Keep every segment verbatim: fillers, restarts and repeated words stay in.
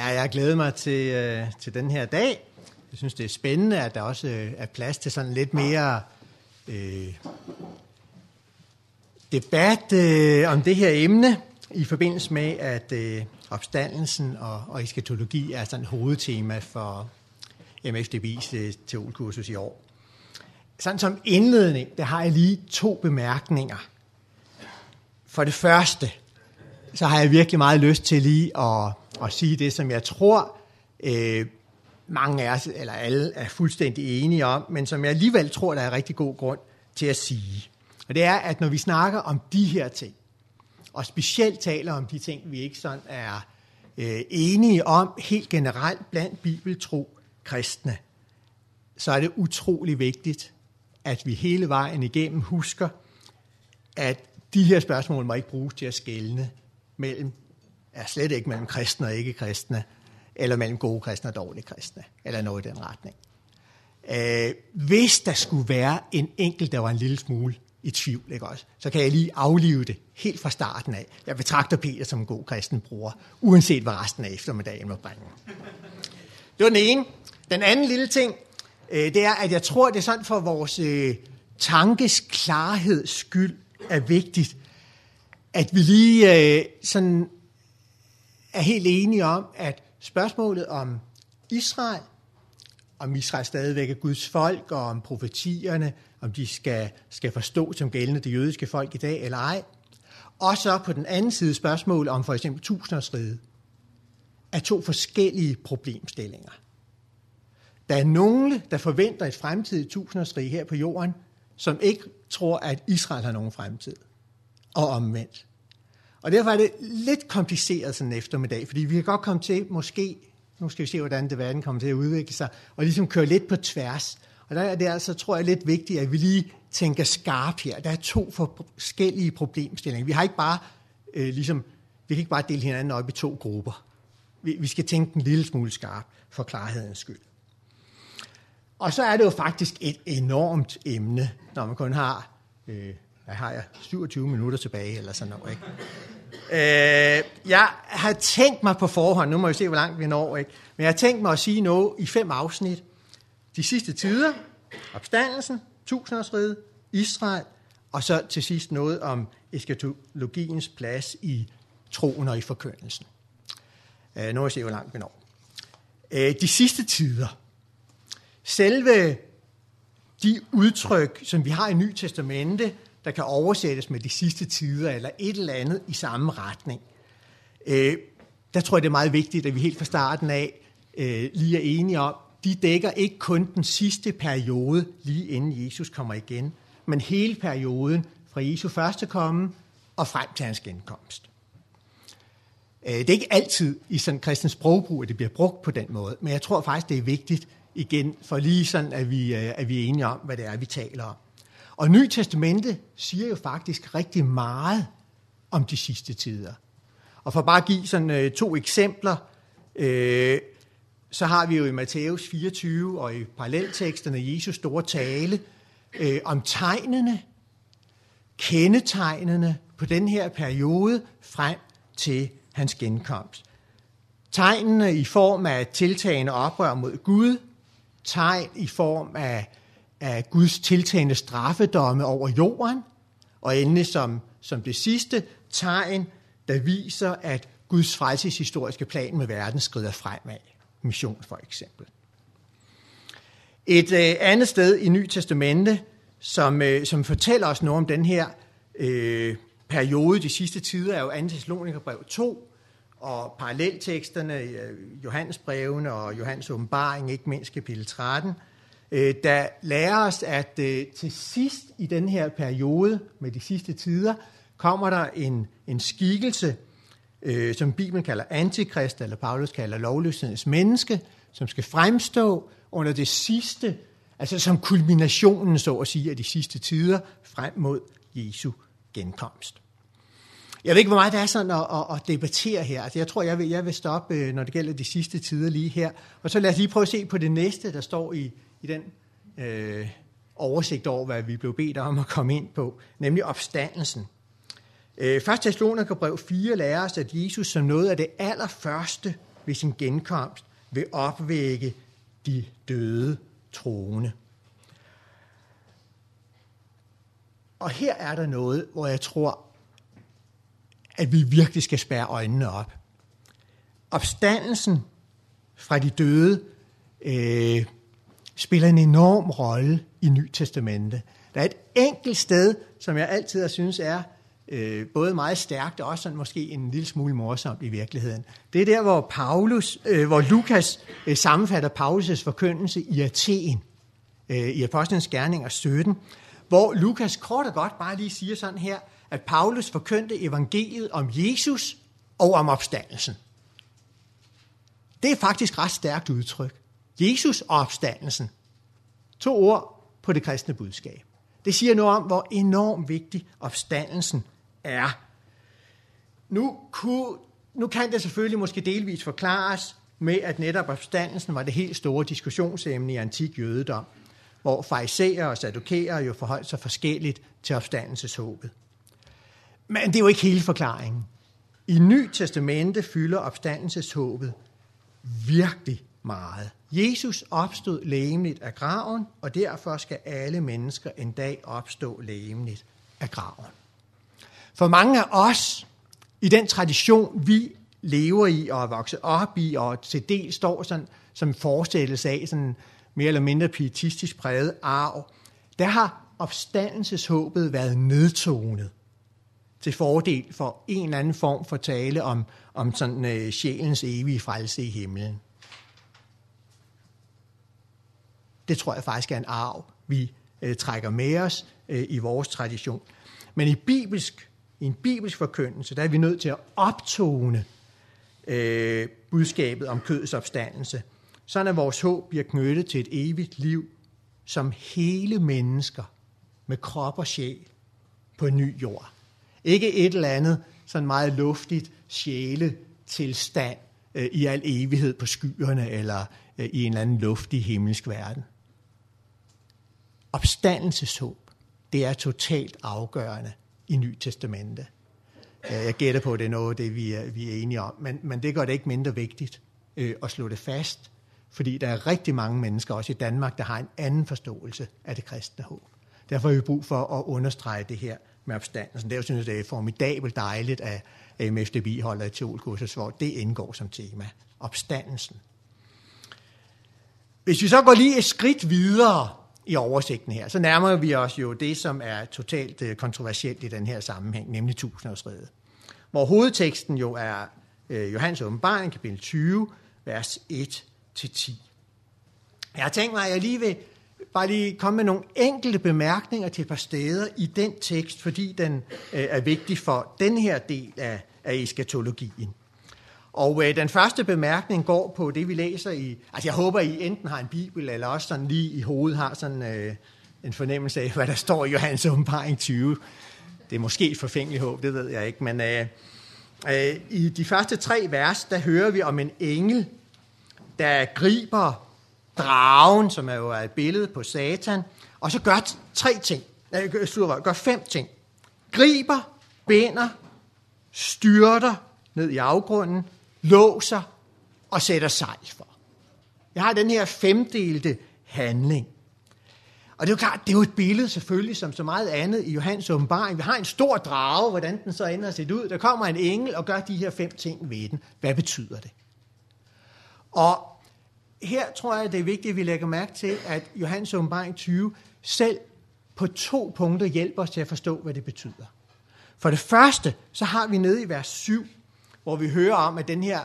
Ja, jeg glæder mig til, øh, til den her dag. Jeg synes, det er spændende, at der også øh, er plads til sådan lidt mere øh, debat øh, om det her emne, i forbindelse med, at øh, opstandelsen og, og eskatologi er sådan et hovedtema for M F D B I's øh, teolkursus i år. Sådan som indledning, der har jeg lige to bemærkninger. For det første, så har jeg virkelig meget lyst til lige at, at sige det, som jeg tror, øh, mange af os, eller alle, er fuldstændig enige om, men som jeg alligevel tror, der er rigtig god grund til at sige. Og det er, at når vi snakker om de her ting, og specielt taler om de ting, vi ikke sådan er øh, enige om, helt generelt blandt bibeltro kristne, så er det utrolig vigtigt, at vi hele vejen igennem husker, at de her spørgsmål må ikke bruges til at skelne mellem, er slet ikke mellem kristne og ikke-kristne, eller mellem gode kristne og dårlige kristne, eller noget i den retning. Øh, hvis der skulle være en enkelt, der var en lille smule i tvivl, ikke også, så kan jeg lige aflive det helt fra starten af. Jeg betragter Peter som en god kristen bror, uanset hvad resten af eftermiddagen må bringe. Det var den ene. Den anden lille ting, det er, at jeg tror, det er sådan for vores tankes klarheds skyld er vigtigt, at vi lige sådan er helt enige om, at spørgsmålet om Israel, om Israel stadigvæk er Guds folk, og om profetierne, om de skal, skal forstås som gældende det jødiske folk i dag eller ej. Og så på den anden side spørgsmål om for eksempel tusindårsriget er to forskellige problemstillinger. Der er nogle, der forventer et fremtidigt tusindårsrige her på jorden, som ikke tror, at Israel har nogen fremtid, og omvendt. Og derfor er det lidt kompliceret sådan en eftermiddag, fordi vi kan godt komme til måske, nu skal vi se, hvordan debatten kommer til at udvikle sig, og ligesom køre lidt på tværs. Og der er det altså, tror jeg, lidt vigtigt, at vi lige tænker skarpt her. Der er to forskellige problemstillinger. Vi har ikke bare, øh, ligesom, vi kan ikke bare dele hinanden op i to grupper. Vi, vi skal tænke en lille smule skarpt for klarhedens skyld. Og så er det jo faktisk et enormt emne, når man kun har, øh, hvad har jeg, syvogtyve minutter tilbage eller sådan noget, ikke? Øh, jeg har tænkt mig på forhånd, nu må vi se, hvor langt vi når, ikke? Men jeg har tænkt mig at sige noget i fem afsnit. De sidste tider, opstandelsen, tusindårsriget, Israel, og så til sidst noget om eskatologiens plads i troen og i forkyndelsen. Øh, nu må vi se, hvor langt vi når. Øh, de sidste tider. Selve de udtryk, som vi har i Nye Testamente, der kan oversættes med de sidste tider eller et eller andet i samme retning, øh, der tror jeg, det er meget vigtigt, at vi helt fra starten af øh, lige er enige om, de dækker ikke kun den sidste periode, lige inden Jesus kommer igen, men hele perioden fra Jesu første komme og frem til hans genkomst. Øh, det er ikke altid i sådan kristens sprogbrug, at det bliver brugt på den måde, men jeg tror faktisk, det er vigtigt, igen, for lige sådan, at vi, at vi er enige om, hvad det er, vi taler om. Og Nye Testamente siger jo faktisk rigtig meget om de sidste tider. Og for bare at give sådan to eksempler, øh, så har vi jo i Matthæus fireogtyve og i parallelteksterne Jesus store tale øh, om tegnene, kendetegnene på den her periode frem til hans genkomst. Tegnene i form af tiltagende oprør mod Gud, tegn i form af, af Guds tiltagende straffedomme over jorden, og endelig som, som det sidste tegn, der viser, at Guds frelseshistoriske plan med verden skrider fremad. Mission for eksempel. Et øh, andet sted i Nye Testamente, som, øh, som fortæller os noget om den her øh, periode, de sidste tider, er jo anden Thessalonikerbrev to, og parallelteksterne, Johannesbrevene og Johannes åbenbaring, ikke mindst kapitel tretten, der lærer os, at til sidst i den her periode, med de sidste tider, kommer der en, en skikkelse, som Bibelen kalder antikrist, eller Paulus kalder lovløshedens menneske, som skal fremstå under det sidste, altså som kulminationen, så at sige, af de sidste tider, frem mod Jesu genkomst. Jeg ved ikke, hvor meget der er sådan at, at, at debattere her. Altså, jeg tror, jeg vil, jeg vil stoppe, når det gælder de sidste tider lige her. Og så lad os lige prøve at se på det næste, der står i, i den øh, oversigt over, hvad vi blev bedt om at komme ind på, nemlig opstandelsen. Øh, første Thessalonikerbrev fire lærer os, at Jesus som noget af det allerførste ved sin genkomst vil opvække de døde troende. Og her er der noget, hvor jeg tror, at vi virkelig skal spærre øjnene op. Opstandelsen fra de døde øh, spiller en enorm rolle i Nyt Testamente. Der er et enkelt sted, som jeg altid har synes er øh, både meget stærkt og også sådan måske en lille smule morsomt i virkeligheden. Det er der, hvor, Paulus, øh, hvor Lukas øh, sammenfatter Paulus' forkyndelse i Aten, øh, i Apostlenes Gerninger sytten, hvor Lukas kort og godt bare lige siger sådan her, at Paulus forkyndte evangeliet om Jesus og om opstandelsen. Det er faktisk ret stærkt udtryk. Jesus og opstandelsen. To ord på det kristne budskab. Det siger noget om, hvor enormt vigtig opstandelsen er. Nu, kunne, nu kan det selvfølgelig måske delvis forklares med, at netop opstandelsen var det helt store diskussionsemne i antik jødedom, hvor farisæer og saddukerer jo forholdt sig forskelligt til opstandelseshåbet. Men det er jo ikke hele forklaringen. I Nyt Testamente fylder opstandelseshåbet virkelig meget. Jesus opstod legemligt af graven, og derfor skal alle mennesker en dag opstå legemligt af graven. For mange af os, i den tradition, vi lever i og er vokset op i, og til del står sådan, som en forestillelse af sådan mere eller mindre pietistisk præget arv, der har opstandelseshåbet været nedtonet til fordel for en eller anden form for tale om, om sådan, øh, sjælens evige frelse i himlen. Det tror jeg faktisk er en arv, vi øh, trækker med os øh, i vores tradition. Men i, bibelsk, i en bibelsk forkyndelse, der er vi nødt til at optone øh, budskabet om kødets opstandelse, sådan at vores håb bliver knyttet til et evigt liv, som hele mennesker med krop og sjæl på en ny jord. Ikke et eller andet sådan meget luftigt sjæletilstand øh, i al evighed på skyerne eller øh, i en eller anden luftig himmelsk verden. Opstandelseshåb, det er totalt afgørende i Nyt Testamente. Jeg gætter på, at det er noget, det vi er, vi er enige om, men, men det gør det ikke mindre vigtigt øh, at slå det fast, fordi der er rigtig mange mennesker, også i Danmark, der har en anden forståelse af det kristne håb. Derfor har vi brug for at understrege det her med opstandelsen. Der synes jeg, det er formidabelt dejligt, at M F D B I holder et teolkursus, hvor det indgår som tema. Opstandelsen. Hvis vi så går lige et skridt videre i oversigten her, så nærmer vi os jo det, som er totalt kontroversielt i den her sammenhæng, nemlig tusindårsriget. Hvor hovedteksten jo er Johannes åbenbaring, kapitel tyve, vers et til ti. Jeg har tænkt mig, at jeg lige vil bare lige komme med nogle enkelte bemærkninger til et par steder i den tekst, fordi den øh, er vigtig for den her del af, af eskatologien. Og øh, den første bemærkning går på det, vi læser i... Altså, jeg håber, I enten har en bibel, eller også sådan lige i hovedet har sådan øh, en fornemmelse af, hvad der står i Johannes åbenbaring tyve. Det er måske et forfængeligt håb, det ved jeg ikke, men øh, øh, i de første tre vers, der hører vi om en engel, der griber dragen, som er jo et billede på Satan, og så gør tre ting, nej, gør fem ting. Griber, binder, styrter ned i afgrunden, låser og sætter sejl for. Jeg har den her femdelte handling. Og det er jo klart, det er jo et billede selvfølgelig, som så meget andet i Johannes åbenbaring. Vi har en stor drage, hvordan den så ender at se ud. Der kommer en engel og gør de her fem ting ved den. Hvad betyder det? Og her tror jeg, det er vigtigt, at vi lægger mærke til, at Johannes åbenbaring tyve selv på to punkter hjælper os til at forstå, hvad det betyder. For det første, så har vi nede i vers syv, hvor vi hører om, at den her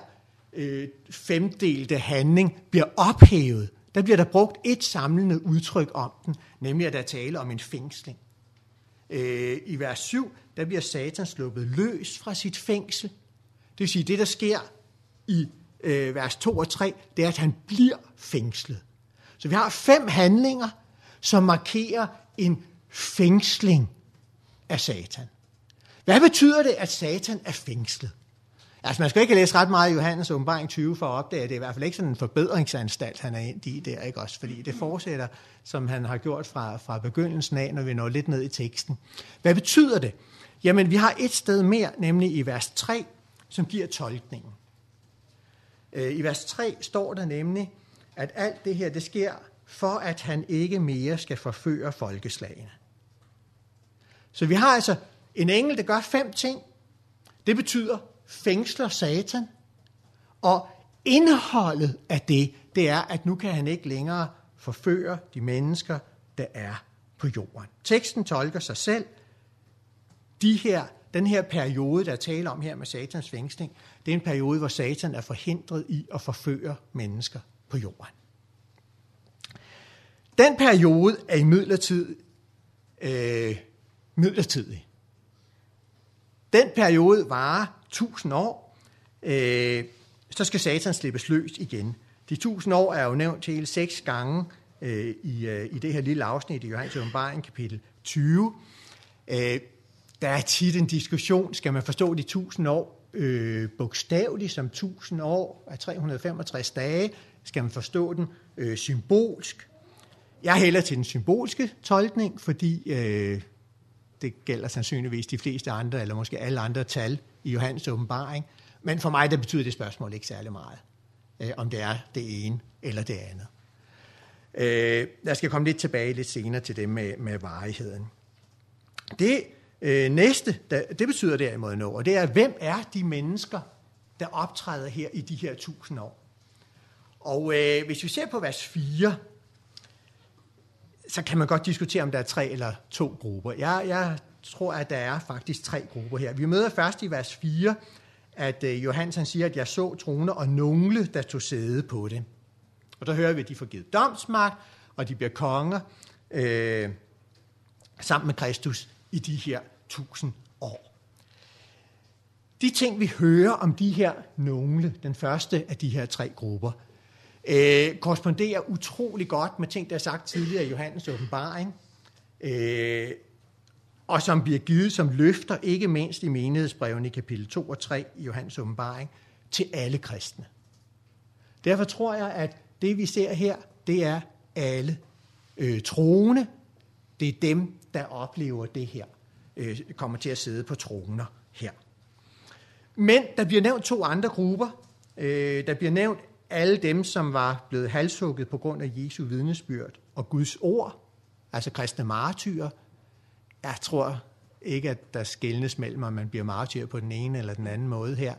øh, femdelte handling bliver ophævet. Der bliver der brugt et samlende udtryk om den, nemlig at der tale om en fængsling. Øh, I vers syv, der bliver Satan sluppet løs fra sit fængsel. Det vil sige, det der sker i vers to og tre, det er, at han bliver fængslet. Så vi har fem handlinger, som markerer en fængsling af Satan. Hvad betyder det, at Satan er fængslet? Altså, man skal ikke læse ret meget i Johannes åbenbaring tyve for at opdage, det er i hvert fald ikke sådan en forbedringsanstalt, han er ind i der, ikke også? Fordi det fortsætter, som han har gjort fra, fra begyndelsen af, når vi når lidt ned i teksten. Hvad betyder det? Jamen, vi har et sted mere, nemlig i vers tre, som giver tolkningen. I vers tre står der nemlig, at alt det her, det sker, for at han ikke mere skal forføre folkeslagene. Så vi har altså en engel, der gør fem ting. Det betyder, fængsler Satan. Og indholdet af det, det er, at nu kan han ikke længere forføre de mennesker, der er på jorden. Teksten tolker sig selv. De her, den her periode, der er tale om her med Satans fængsling, det er en periode, hvor Satan er forhindret i at forføre mennesker på jorden. Den periode er imidlertid øh, midlertidig. Den periode varer tusind år, øh, så skal Satan slippes løs igen. De tusind år er jo nævnt hele seks gange øh, i, øh, i det her lille afsnit i Johannes åbenbaring kapitel tyve. Øh, der er tit en diskussion, skal man forstå de tusind år øh, bogstaveligt som tusind år af tre hundrede og femogtres dage? Skal man forstå den øh, symbolsk? Jeg hælder til den symbolske tolkning, fordi øh, det gælder sandsynligvis de fleste andre, eller måske alle andre tal i Johannes åbenbaring. Men for mig, der betyder det spørgsmål ikke særlig meget, øh, om det er det ene eller det andet. Øh, jeg skal komme lidt tilbage lidt senere til det med, med varigheden. Det øh, næste, der, det betyder derimod noget, og det er, hvem er de mennesker, der optræder her i de her tusind år? Og øh, hvis vi ser på vers fire, så kan man godt diskutere, om der er tre eller to grupper. Jeg, jeg tror, at der er faktisk tre grupper her. Vi møder først i vers fire, at øh, Johannes han siger, at jeg så troner og nogle, der tog sæde på det. Og der hører vi, at de får givet domsmagt, og de bliver konger øh, sammen med Kristus i de her tusind år. De ting, vi hører om de her nogle, den første af de her tre grupper, Øh, korresponderer utrolig godt med ting, der er sagt tidligere i Johannes åbenbaring, øh, og som bliver givet som løfter, ikke mindst i menighedsbrevene i kapitel to og tre i Johannes åbenbaring, til alle kristne. Derfor tror jeg, at det vi ser her, det er alle øh, troende. Det er dem, der oplever det her, øh, kommer til at sidde på troner her. Men der bliver nævnt to andre grupper. Øh, der bliver nævnt alle dem, som var blevet halshugget på grund af Jesu vidnesbyrd og Guds ord, altså kristne martyrer. Jeg tror ikke, at der skelnes mellem, om man bliver martyr på den ene eller den anden måde her.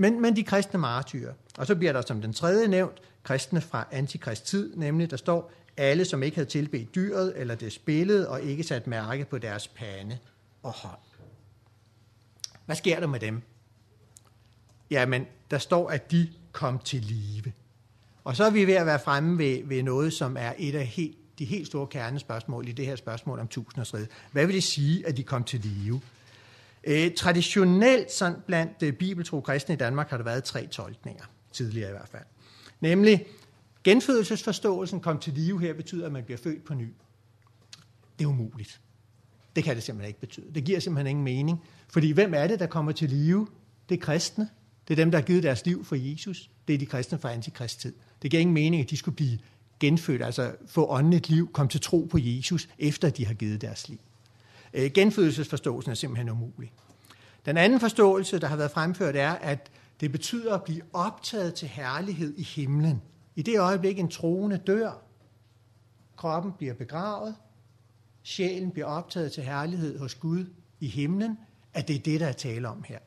Men, men de kristne martyrer. Og så bliver der som den tredje nævnt, kristne fra antikristid, nemlig der står, alle som ikke havde tilbedt dyret eller dets billede og ikke sat mærke på deres pande og hånd. Hvad sker der med dem? Jamen, der står, at de kom til live. Og så er vi ved at være fremme ved, ved noget, som er et af helt, de helt store kernespørgsmål i det her spørgsmål om tusindårsriget. Hvad vil det sige, at de kom til live? Øh, traditionelt, sådan blandt øh, bibeltro kristne i Danmark, har der været tre tolkninger, tidligere i hvert fald. Nemlig, genfødelsesforståelsen kom til live her, betyder, at man bliver født på ny. Det er umuligt. Det kan det simpelthen ikke betyde. Det giver simpelthen ingen mening. Fordi hvem er det, der kommer til live? Det er kristne. Det er dem, der har givet deres liv for Jesus. Det er de kristne fra antikristid. Det giver ingen mening, at de skulle blive genfødt, altså få åndeligt liv, komme til tro på Jesus, efter de har givet deres liv. Øh, genfødelsesforståelsen er simpelthen umulig. Den anden forståelse, der har været fremført, er, at det betyder at blive optaget til herlighed i himlen. I det øjeblik, en troende dør, kroppen bliver begravet, sjælen bliver optaget til herlighed hos Gud i himlen, at det er det, der er tale om her.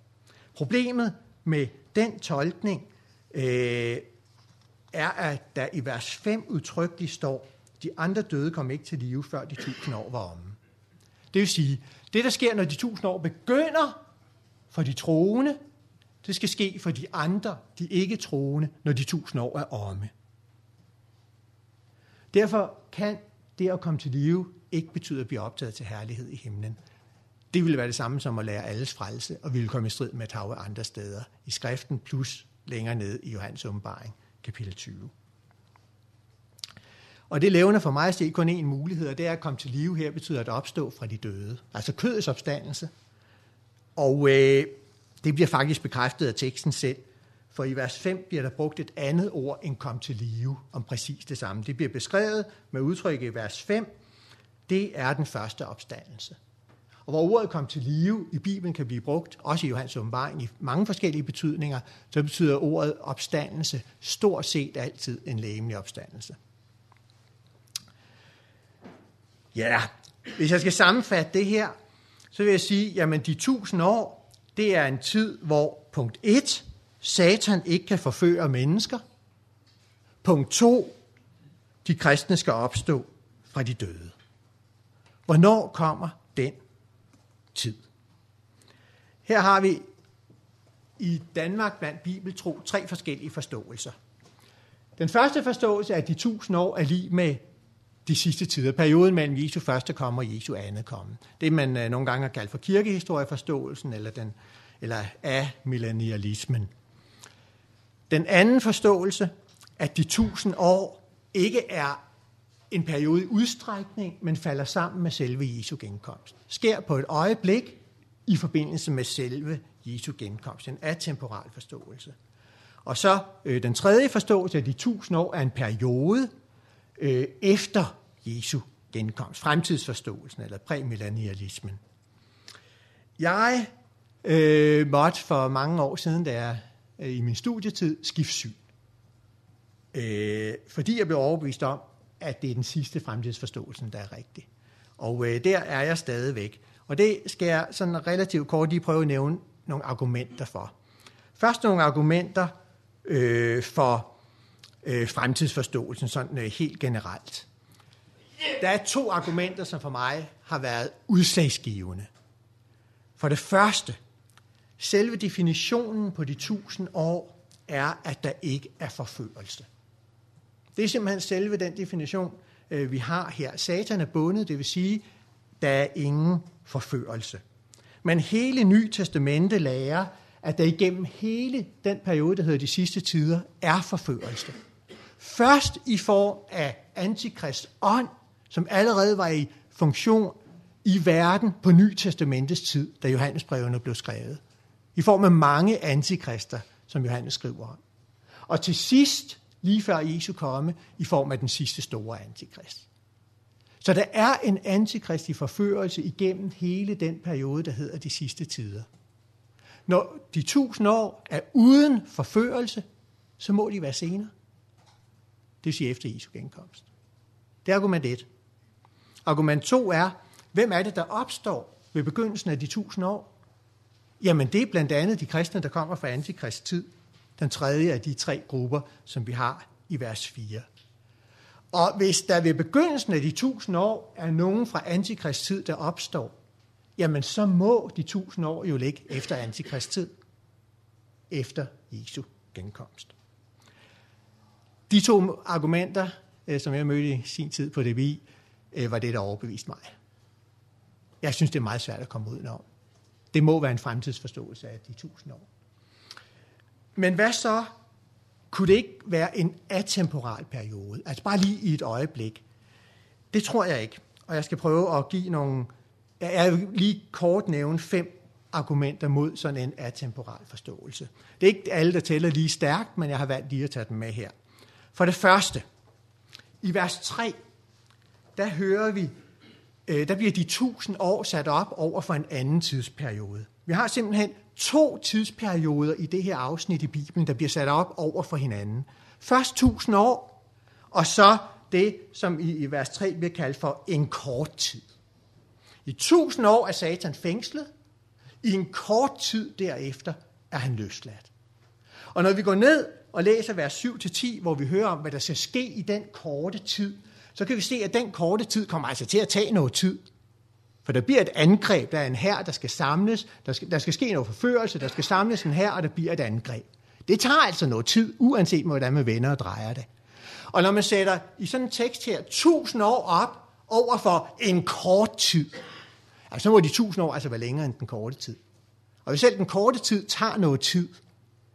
Problemet med den tolkning øh, er, at der i vers fem udtrykkeligt står, de andre døde kom ikke til live, før de tusind år var omme. Det vil sige, det der sker, når de tusind år begynder for de troende, det skal ske for de andre, de ikke troende, når de tusind år er omme. Derfor kan det at komme til live ikke betyde at blive optaget til herlighed i himlen. Det ville være det samme som at lære alles frelse, og ville komme i strid med et hav af andre steder i skriften, plus længere ned i Johannes åbenbaring, kapitel tyve. Og det levner for mig at se kun én mulighed, og det er at komme til live her, betyder at opstå fra de døde. Altså kødets opstandelse. Og øh, det bliver faktisk bekræftet af teksten selv, for i vers fem bliver der brugt et andet ord end kom til live, om præcis det samme. Det bliver beskrevet med udtrykket i vers fem. Det er den første opstandelse. Og hvor ordet kom til live i Bibelen kan blive brugt, også i Johannes åbenbaring, i mange forskellige betydninger, så betyder ordet opstandelse stort set altid en legemlig opstandelse. Ja, hvis jeg skal sammenfatte det her, så vil jeg sige, jamen de tusind år, det er en tid, hvor punkt et, Satan ikke kan forføre mennesker. Punkt to, de kristne skal opstå fra de døde. Hvornår kommer den tid? Her har vi i Danmark blandt bibeltro tre forskellige forståelser. Den første forståelse er, at de tusind år er lig med de sidste tider, perioden mellem Jesu første komme og Jesu andet komme. Det man nogle gange har kaldt for kirkehistorieforståelsen eller, den, eller af millennialismen. Den anden forståelse, at de tusind år ikke er en periode i udstrækning, men falder sammen med selve Jesu genkomst. Sker på et øjeblik i forbindelse med selve Jesu genkomst. En atemporal forståelse. Og så øh, den tredje forståelse, at de tusind år er en periode øh, efter Jesu genkomst. Fremtidsforståelsen eller præmillennialismen. Jeg øh, måtte for mange år siden, da jeg øh, i min studietid, skifte syn. Øh, fordi jeg blev overbevist om, at det er den sidste fremtidsforståelse, der er rigtig. Og øh, der er jeg stadigvæk. Og det skal jeg sådan relativt kort lige prøve at nævne nogle argumenter for. Først nogle argumenter øh, for øh, fremtidsforståelsen, sådan øh, helt generelt. Der er to argumenter, som for mig har været udslagsgivende. For det første, selve definitionen på de tusind år er, at der ikke er forførelse. Det er simpelthen selve den definition, vi har her. Satan er bundet, det vil sige, der er ingen forførelse. Men hele Nye Testamente lærer, at der igennem hele den periode, der hedder de sidste tider, er forførelse. Først i form af antikrist ånd, som allerede var i funktion i verden på Nye Testamentets tid, da Johannesbrevene blev skrevet. I form af mange antikrister, som Johannes skriver om. Og til sidst, lige før Jesu komme, i form af den sidste store antikrist. Så der er en antikristig forførelse igennem hele den periode, der hedder de sidste tider. Når de tusind år er uden forførelse, så må de være senere. Det vil sige efter Jesu genkomst. Det er argument et. Argument to er, hvem er det, der opstår ved begyndelsen af de tusind år? Jamen det er blandt andet de kristne, der kommer fra antikrist tid. Den tredje af de tre grupper, som vi har i vers fire. Og hvis der ved begyndelsen af de tusind år er nogen fra antikriststid, der opstår, jamen så må de tusind år jo ligge efter antikriststid, efter Jesu genkomst. De to argumenter, som jeg mødte i sin tid på D B I, var det, der overbeviste mig. Jeg synes, det er meget svært at komme udenom. Det må være en fremtidsforståelse af de tusind år. Men hvad så? Kunne det ikke være en atemporal periode? Altså bare lige i et øjeblik. Det tror jeg ikke. Og jeg skal prøve at give nogle... Jeg vil lige kort nævne fem argumenter mod sådan en atemporal forståelse. Det er ikke alle, der tæller lige stærkt, men jeg har valgt lige at tage dem med her. For det første, i vers tre, der hører vi, der bliver de tusind år sat op over for en anden tidsperiode. Vi har simpelthen to tidsperioder i det her afsnit i Bibelen, der bliver sat op over for hinanden. Først tusind år, og så det, som i vers tre bliver kaldt for en kort tid. I tusind år er Satan fængslet. I en kort tid derefter er han løsladt. Og når vi går ned og læser vers syv til ti, hvor vi hører om, hvad der skal ske i den korte tid, så kan vi se, at den korte tid kommer altså til at tage noget tid. For der bliver et angreb, der er en hær, der skal samles, der skal, der skal ske noget forførelse, der skal samles en hær, og der bliver et angreb. Det tager altså noget tid, uanset hvordan man vender og drejer det. Og når man sætter i sådan en tekst her, tusind år op over for en kort tid, altså så må de tusind år altså være længere end den korte tid. Og hvis selv den korte tid tager noget tid,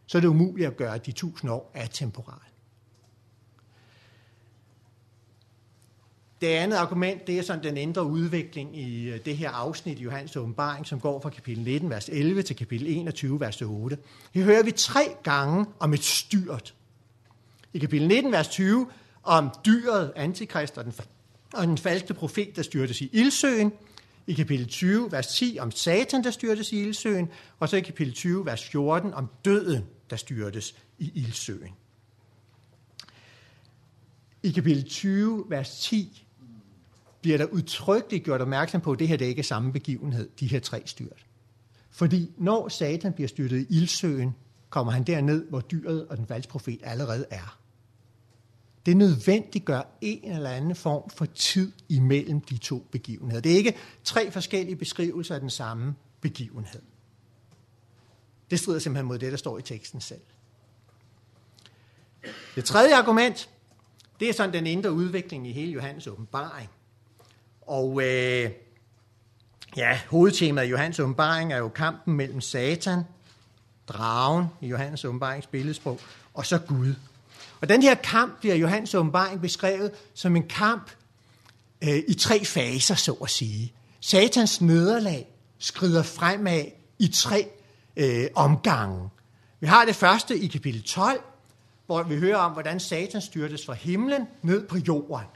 så er det umuligt at gøre, at de tusind år er temporale. Det andet argument, det er sådan den indre udvikling i det her afsnit i Johannes åbenbaring, som går fra kapitel nitten, vers elleve til kapitel enogtyve, vers otte. Her hører vi tre gange om et styrt. I kapitel nitten, vers tyve, om dyret, antikrist og den, og den falske profet, der styrtes i ildsøen. i kapitel tyve, vers ti, om Satan, der styrtes i ildsøen, og så i kapitel tyve, vers fjorten, om døden, der styrtes i ildsøen. I kapitel tyve, vers ti, bliver der udtrykkeligt gjort opmærksom på, at det her det ikke er samme begivenhed, de her tre styrt. Fordi når Satan bliver styrtet i ildsøen, kommer han derned, hvor dyret og den falske profet allerede er. Det nødvendiggør en eller anden form for tid imellem de to begivenheder. Det er ikke tre forskellige beskrivelser af den samme begivenhed. Det strider simpelthen mod det, der står i teksten selv. Det tredje argument, det er sådan den indre udvikling i hele Johannes åbenbaring. Og øh, ja, hovedtemaet i Johannes åbenbaring er jo kampen mellem Satan, dragen i Johannes åbenbarings billedsprog, og så Gud. Og den her kamp bliver Johannes åbenbaring beskrevet som en kamp øh, i tre faser, så at sige. Satans nederlag skrider fremad i tre øh, omgange. Vi har det første i kapitel tolv, hvor vi hører om, hvordan Satan styrtes fra himlen ned på jorden.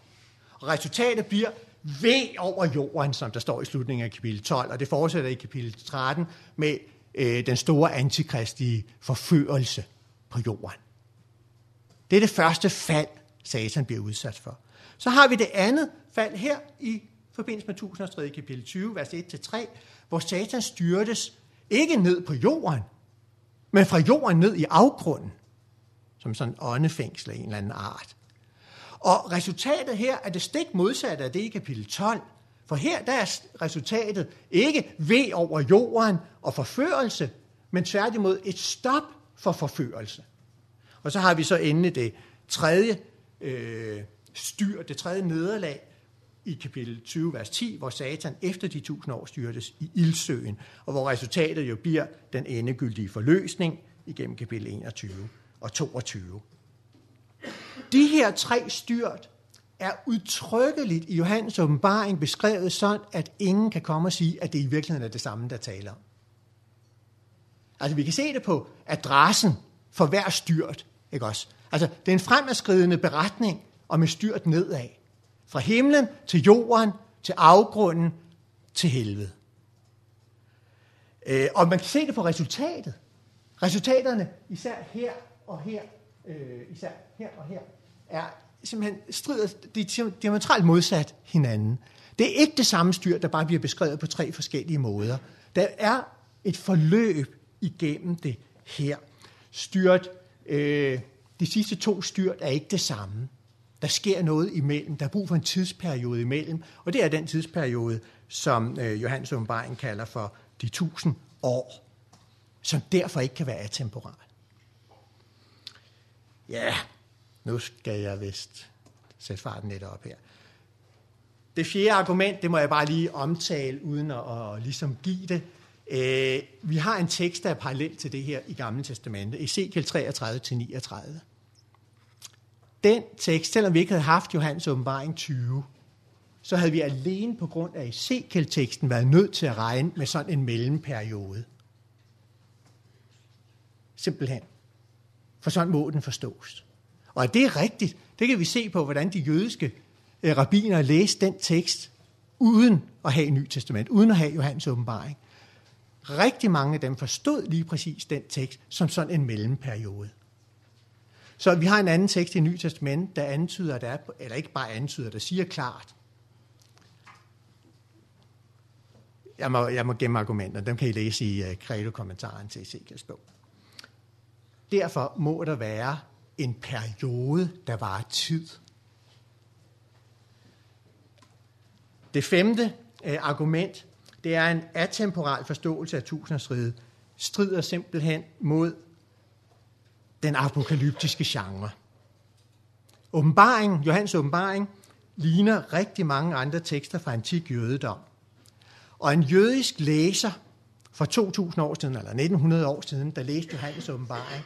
Og resultatet bliver ved over jorden, som der står i slutningen af kapitel tolv, og det fortsætter i kapitel tretten med øh, den store antikristige forførelse på jorden. Det er det første fald, Satan bliver udsat for. Så har vi det andet fald her i forbindelse med tusindårsriget, kapitel tyve, vers et til tre, hvor Satan styrtes ikke ned på jorden, men fra jorden ned i afgrunden, som sådan en åndefængsel af en eller anden art. Og resultatet her er det stik modsatte af det i kapitel tolv, for her der er resultatet ikke ved over jorden og forførelse, men tværtimod et stop for forførelse. Og så har vi så endelig det tredje øh, styr, det tredje nederlag i kapitel tyve, vers ti, hvor Satan efter de tusind år styrtes i ildsøen, og hvor resultatet jo bliver den endegyldige forløsning igennem kapitel enogtyve og toogtyve. De her tre styrt er udtrykkeligt i Johannes åbenbaring beskrevet sådan, at ingen kan komme og sige, at det i virkeligheden er det samme, der taler om. Altså vi kan se det på adressen for hver styrt, ikke også? Altså det er en fremadskridende beretning om et styrt nedad. Fra himlen til jorden, til afgrunden, til helvede. Og man kan se det på resultatet. Resultaterne, især her og her, Øh, især her og her, er simpelthen strider, de er diametralt modsat hinanden. Det er ikke det samme styr, der bare bliver beskrevet på tre forskellige måder. Der er et forløb igennem det her. Styrt, øh, de sidste to styrt er ikke det samme. Der sker noget imellem. Der er brug for en tidsperiode imellem, og det er den tidsperiode, som øh, Johannes åbenbaring kalder for de tusind år, som derfor ikke kan være atemporal. Ja, nu skal jeg vist sætte farten lidt op her. Det fjerde argument, det må jeg bare lige omtale, uden at, at ligesom give det. Øh, vi har en tekst, der er parallel til det her i Gamle Testamente, Ezekiel treogtredive til niogtredive. Den tekst, selvom vi ikke havde haft Johannes åbenbaring tyve, så havde vi alene på grund af Ezekiel-teksten været nødt til at regne med sådan en mellemperiode. Simpelthen. For sådan må den forstås. Og at det er rigtigt, det kan vi se på, hvordan de jødiske rabbiner læste den tekst, uden at have Nyt Testament, uden at have Johannes åbenbaring. Rigtig mange af dem forstod lige præcis den tekst som sådan en mellemperiode. Så vi har en anden tekst i Nyt Testament, der antyder, der er, eller ikke bare antyder, der siger klart. Jeg må, jeg må gemme argumenter, dem kan I læse i Credo-kommentaren til Ezekiels bog. Derfor må der være en periode, der varer tid. Det femte øh, argument, det er en atemporal forståelse af tusindårsriget, strider simpelthen mod den apokalyptiske genre. Åbenbaringen, Johannes åbenbaring, ligner rigtig mange andre tekster fra antik jødedom. Og en jødisk læser for to tusind år siden, eller nitten hundrede år siden, der læste Johannes åbenbaring,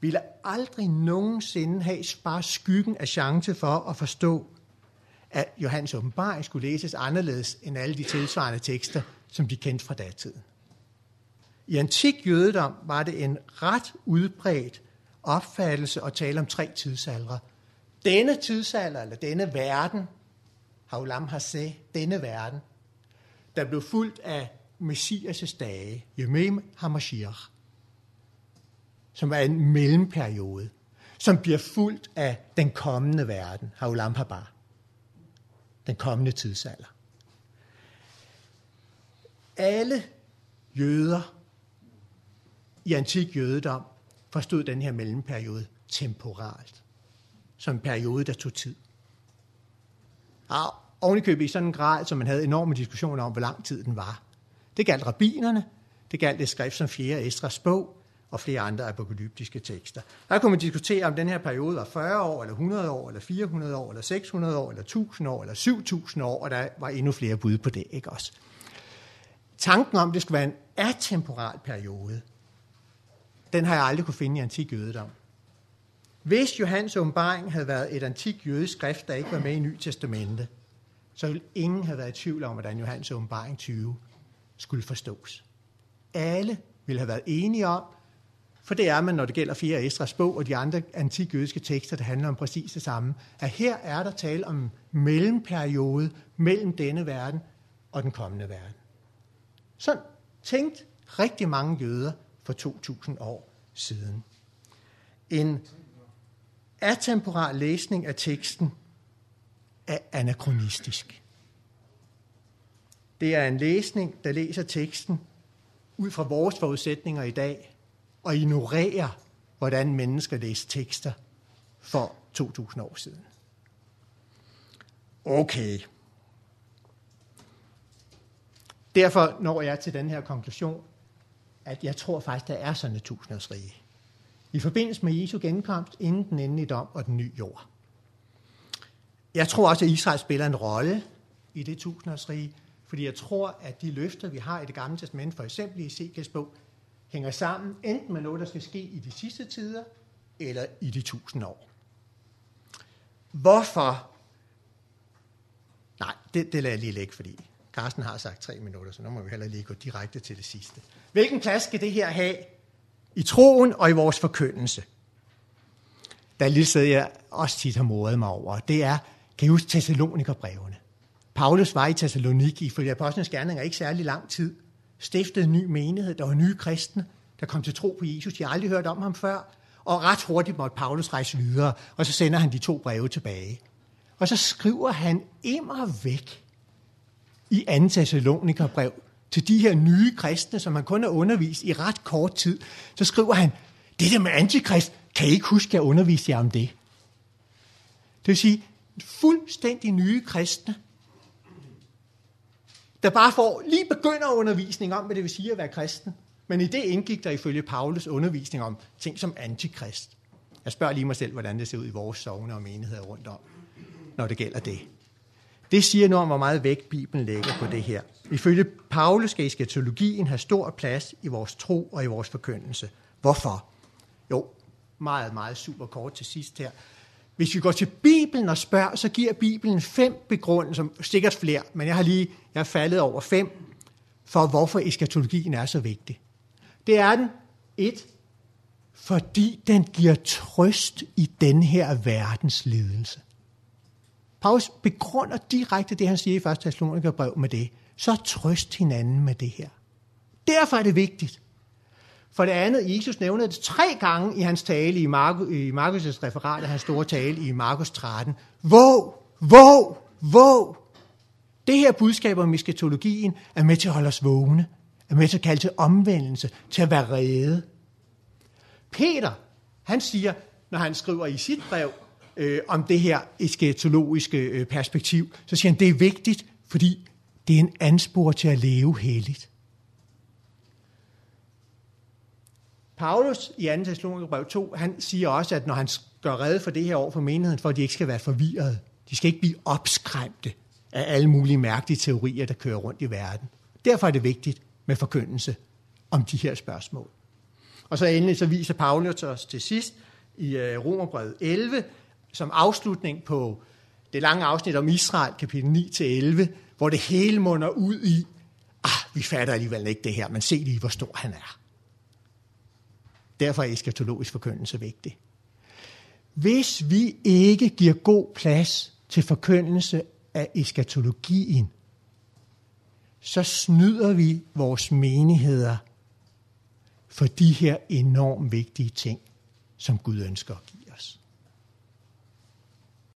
ville aldrig nogensinde have bare skyggen af chance for at forstå, at Johannes åbenbaring skulle læses anderledes end alle de tilsvarende tekster, som de kendte fra datiden. I antik jødedom var det en ret udbredt opfattelse at tale om tre tidsalder. Denne tidsalder, eller denne verden, haulam haseh, denne verden, der blev fulgt af Messias' dage, Yemem HaMashiach, som er en mellemperiode, som bliver fulgt af den kommende verden, Haolam Haba, den kommende tidsalder. Alle jøder i antik jødedom forstod den her mellemperiode temporalt, som en periode, der tog tid. Og ovenikøbet i sådan en grad, som man havde enorme diskussioner om, hvor lang tid den var. Det galt rabbinerne, det galt det skrift som fjerde Estras bog og flere andre apokalyptiske tekster. Der kunne man diskutere, om den her periode var fyrre år, eller hundrede år, eller fire hundrede år, eller seks hundrede år, eller tusind år, eller syv tusind år, og der var endnu flere bud på det, ikke også? Tanken om, det skulle være en atemporal periode, den har jeg aldrig kunne finde i antik jødedom. Hvis Johannes åbenbaring havde været et antik jødisk skrift, der ikke var med i Nye Testamente, så ville ingen have været i tvivl om, hvordan Johannes åbenbaring tyve skulle forstås. Alle ville have været enige om, for det er man, når det gælder fjerde Estras bog og de andre antikjødiske tekster, der handler om præcis det samme, at her er der tale om mellemperiode mellem denne verden og den kommende verden. Sådan tænkte rigtig mange jøder for to tusind år siden. En atemporal læsning af teksten er anachronistisk. Det er en læsning, der læser teksten ud fra vores forudsætninger i dag og ignorerer, hvordan mennesker læser tekster for to tusind år siden. Okay. Derfor når jeg til den her konklusion, at jeg tror faktisk, der er sådan et tusindårsrige. I forbindelse med Jesu genkomst, inden den endelige dom og den nye jord. Jeg tror også, at Israel spiller en rolle i det tusindårsrige, fordi jeg tror, at de løfter, vi har i det gamle testament, for eksempel i Ezekiels bog, hænger sammen enten med noget, der skal ske i de sidste tider, eller i de tusind år. Hvorfor? Nej, det, det lader jeg lige lægge, fordi Carsten har sagt tre minutter, så nu må vi heller lige gå direkte til det sidste. Hvilken plads skal det her have i troen og i vores forkyndelse? Der er et lille sted, jeg også tit har modet mig over, det er, kan I huske Thessalonikerbrevene? Paulus var i Thessaloniki, for Apostlenes Gerninger ikke særlig lang tid, stiftede en ny menighed, der var nye kristne, der kom til tro på Jesus, de har aldrig hørt om ham før, og ret hurtigt måtte Paulus rejse videre, og så sender han de to breve tilbage. Og så skriver han immervæk i anden Thessalonikerbrev til de her nye kristne, som han kun har undervist i ret kort tid, så skriver han, det der med antikrist, kan I ikke huske, at jeg underviste jer om det? Det vil sige, fuldstændig nye kristne, der bare får lige begynder undervisning om, hvad det vil sige at være kristen. Men i det indgik der ifølge Paulus undervisning om ting som antikrist. Jeg spørger lige mig selv, hvordan det ser ud i vores sogne og menigheder rundt om, når det gælder det. Det siger noget om, hvor meget vægt Bibelen lægger på det her. Ifølge Paulus skal eskatologien have stor plads i vores tro og i vores forkyndelse. Hvorfor? Jo, meget, meget super kort til sidst her. Hvis vi går til Bibelen og spørger, så giver Bibelen fem begrundelser, sikkert flere, men jeg har lige jeg er faldet over fem, for hvorfor eskatologien er så vigtig. Det er den, et, fordi den giver trøst i den her verdens lidelse. Paulus begrunder direkte det, han siger i første Thessalonikerbrev med det. Så trøst hinanden med det her. Derfor er det vigtigt. For det andet, Jesus nævner det tre gange i hans tale, i, Mark- i Markus' referat af hans store tale i Markus tretten. Våg, våg, våg. Det her budskab om eskatologien er med til at holde os vågne, er med til at kalde til omvendelse, til at være rede. Peter, han siger, når han skriver i sit brev øh, om det her eskatologiske øh, perspektiv, så siger han, det er vigtigt, fordi det er en anspor til at leve helligt. Paulus i anden Thessalonikerbrev to, han siger også, at når han gør rede for det her over for menigheden, for at de ikke skal være forvirrede, de skal ikke blive opskræmte af alle mulige mærkelige teorier, der kører rundt i verden. Derfor er det vigtigt med forkyndelse om de her spørgsmål. Og så endelig så viser Paulus os til sidst i Romerbrevet elleve, som afslutning på det lange afsnit om Israel, kapitel ni til elleve, hvor det hele munder ud i, ah, vi fatter alligevel ikke det her, men se lige, hvor stor han er. Derfor er eskatologisk forkyndelse vigtig. Hvis vi ikke giver god plads til forkyndelse af eskatologien, så snyder vi vores menigheder for de her enormt vigtige ting, som Gud ønsker at give.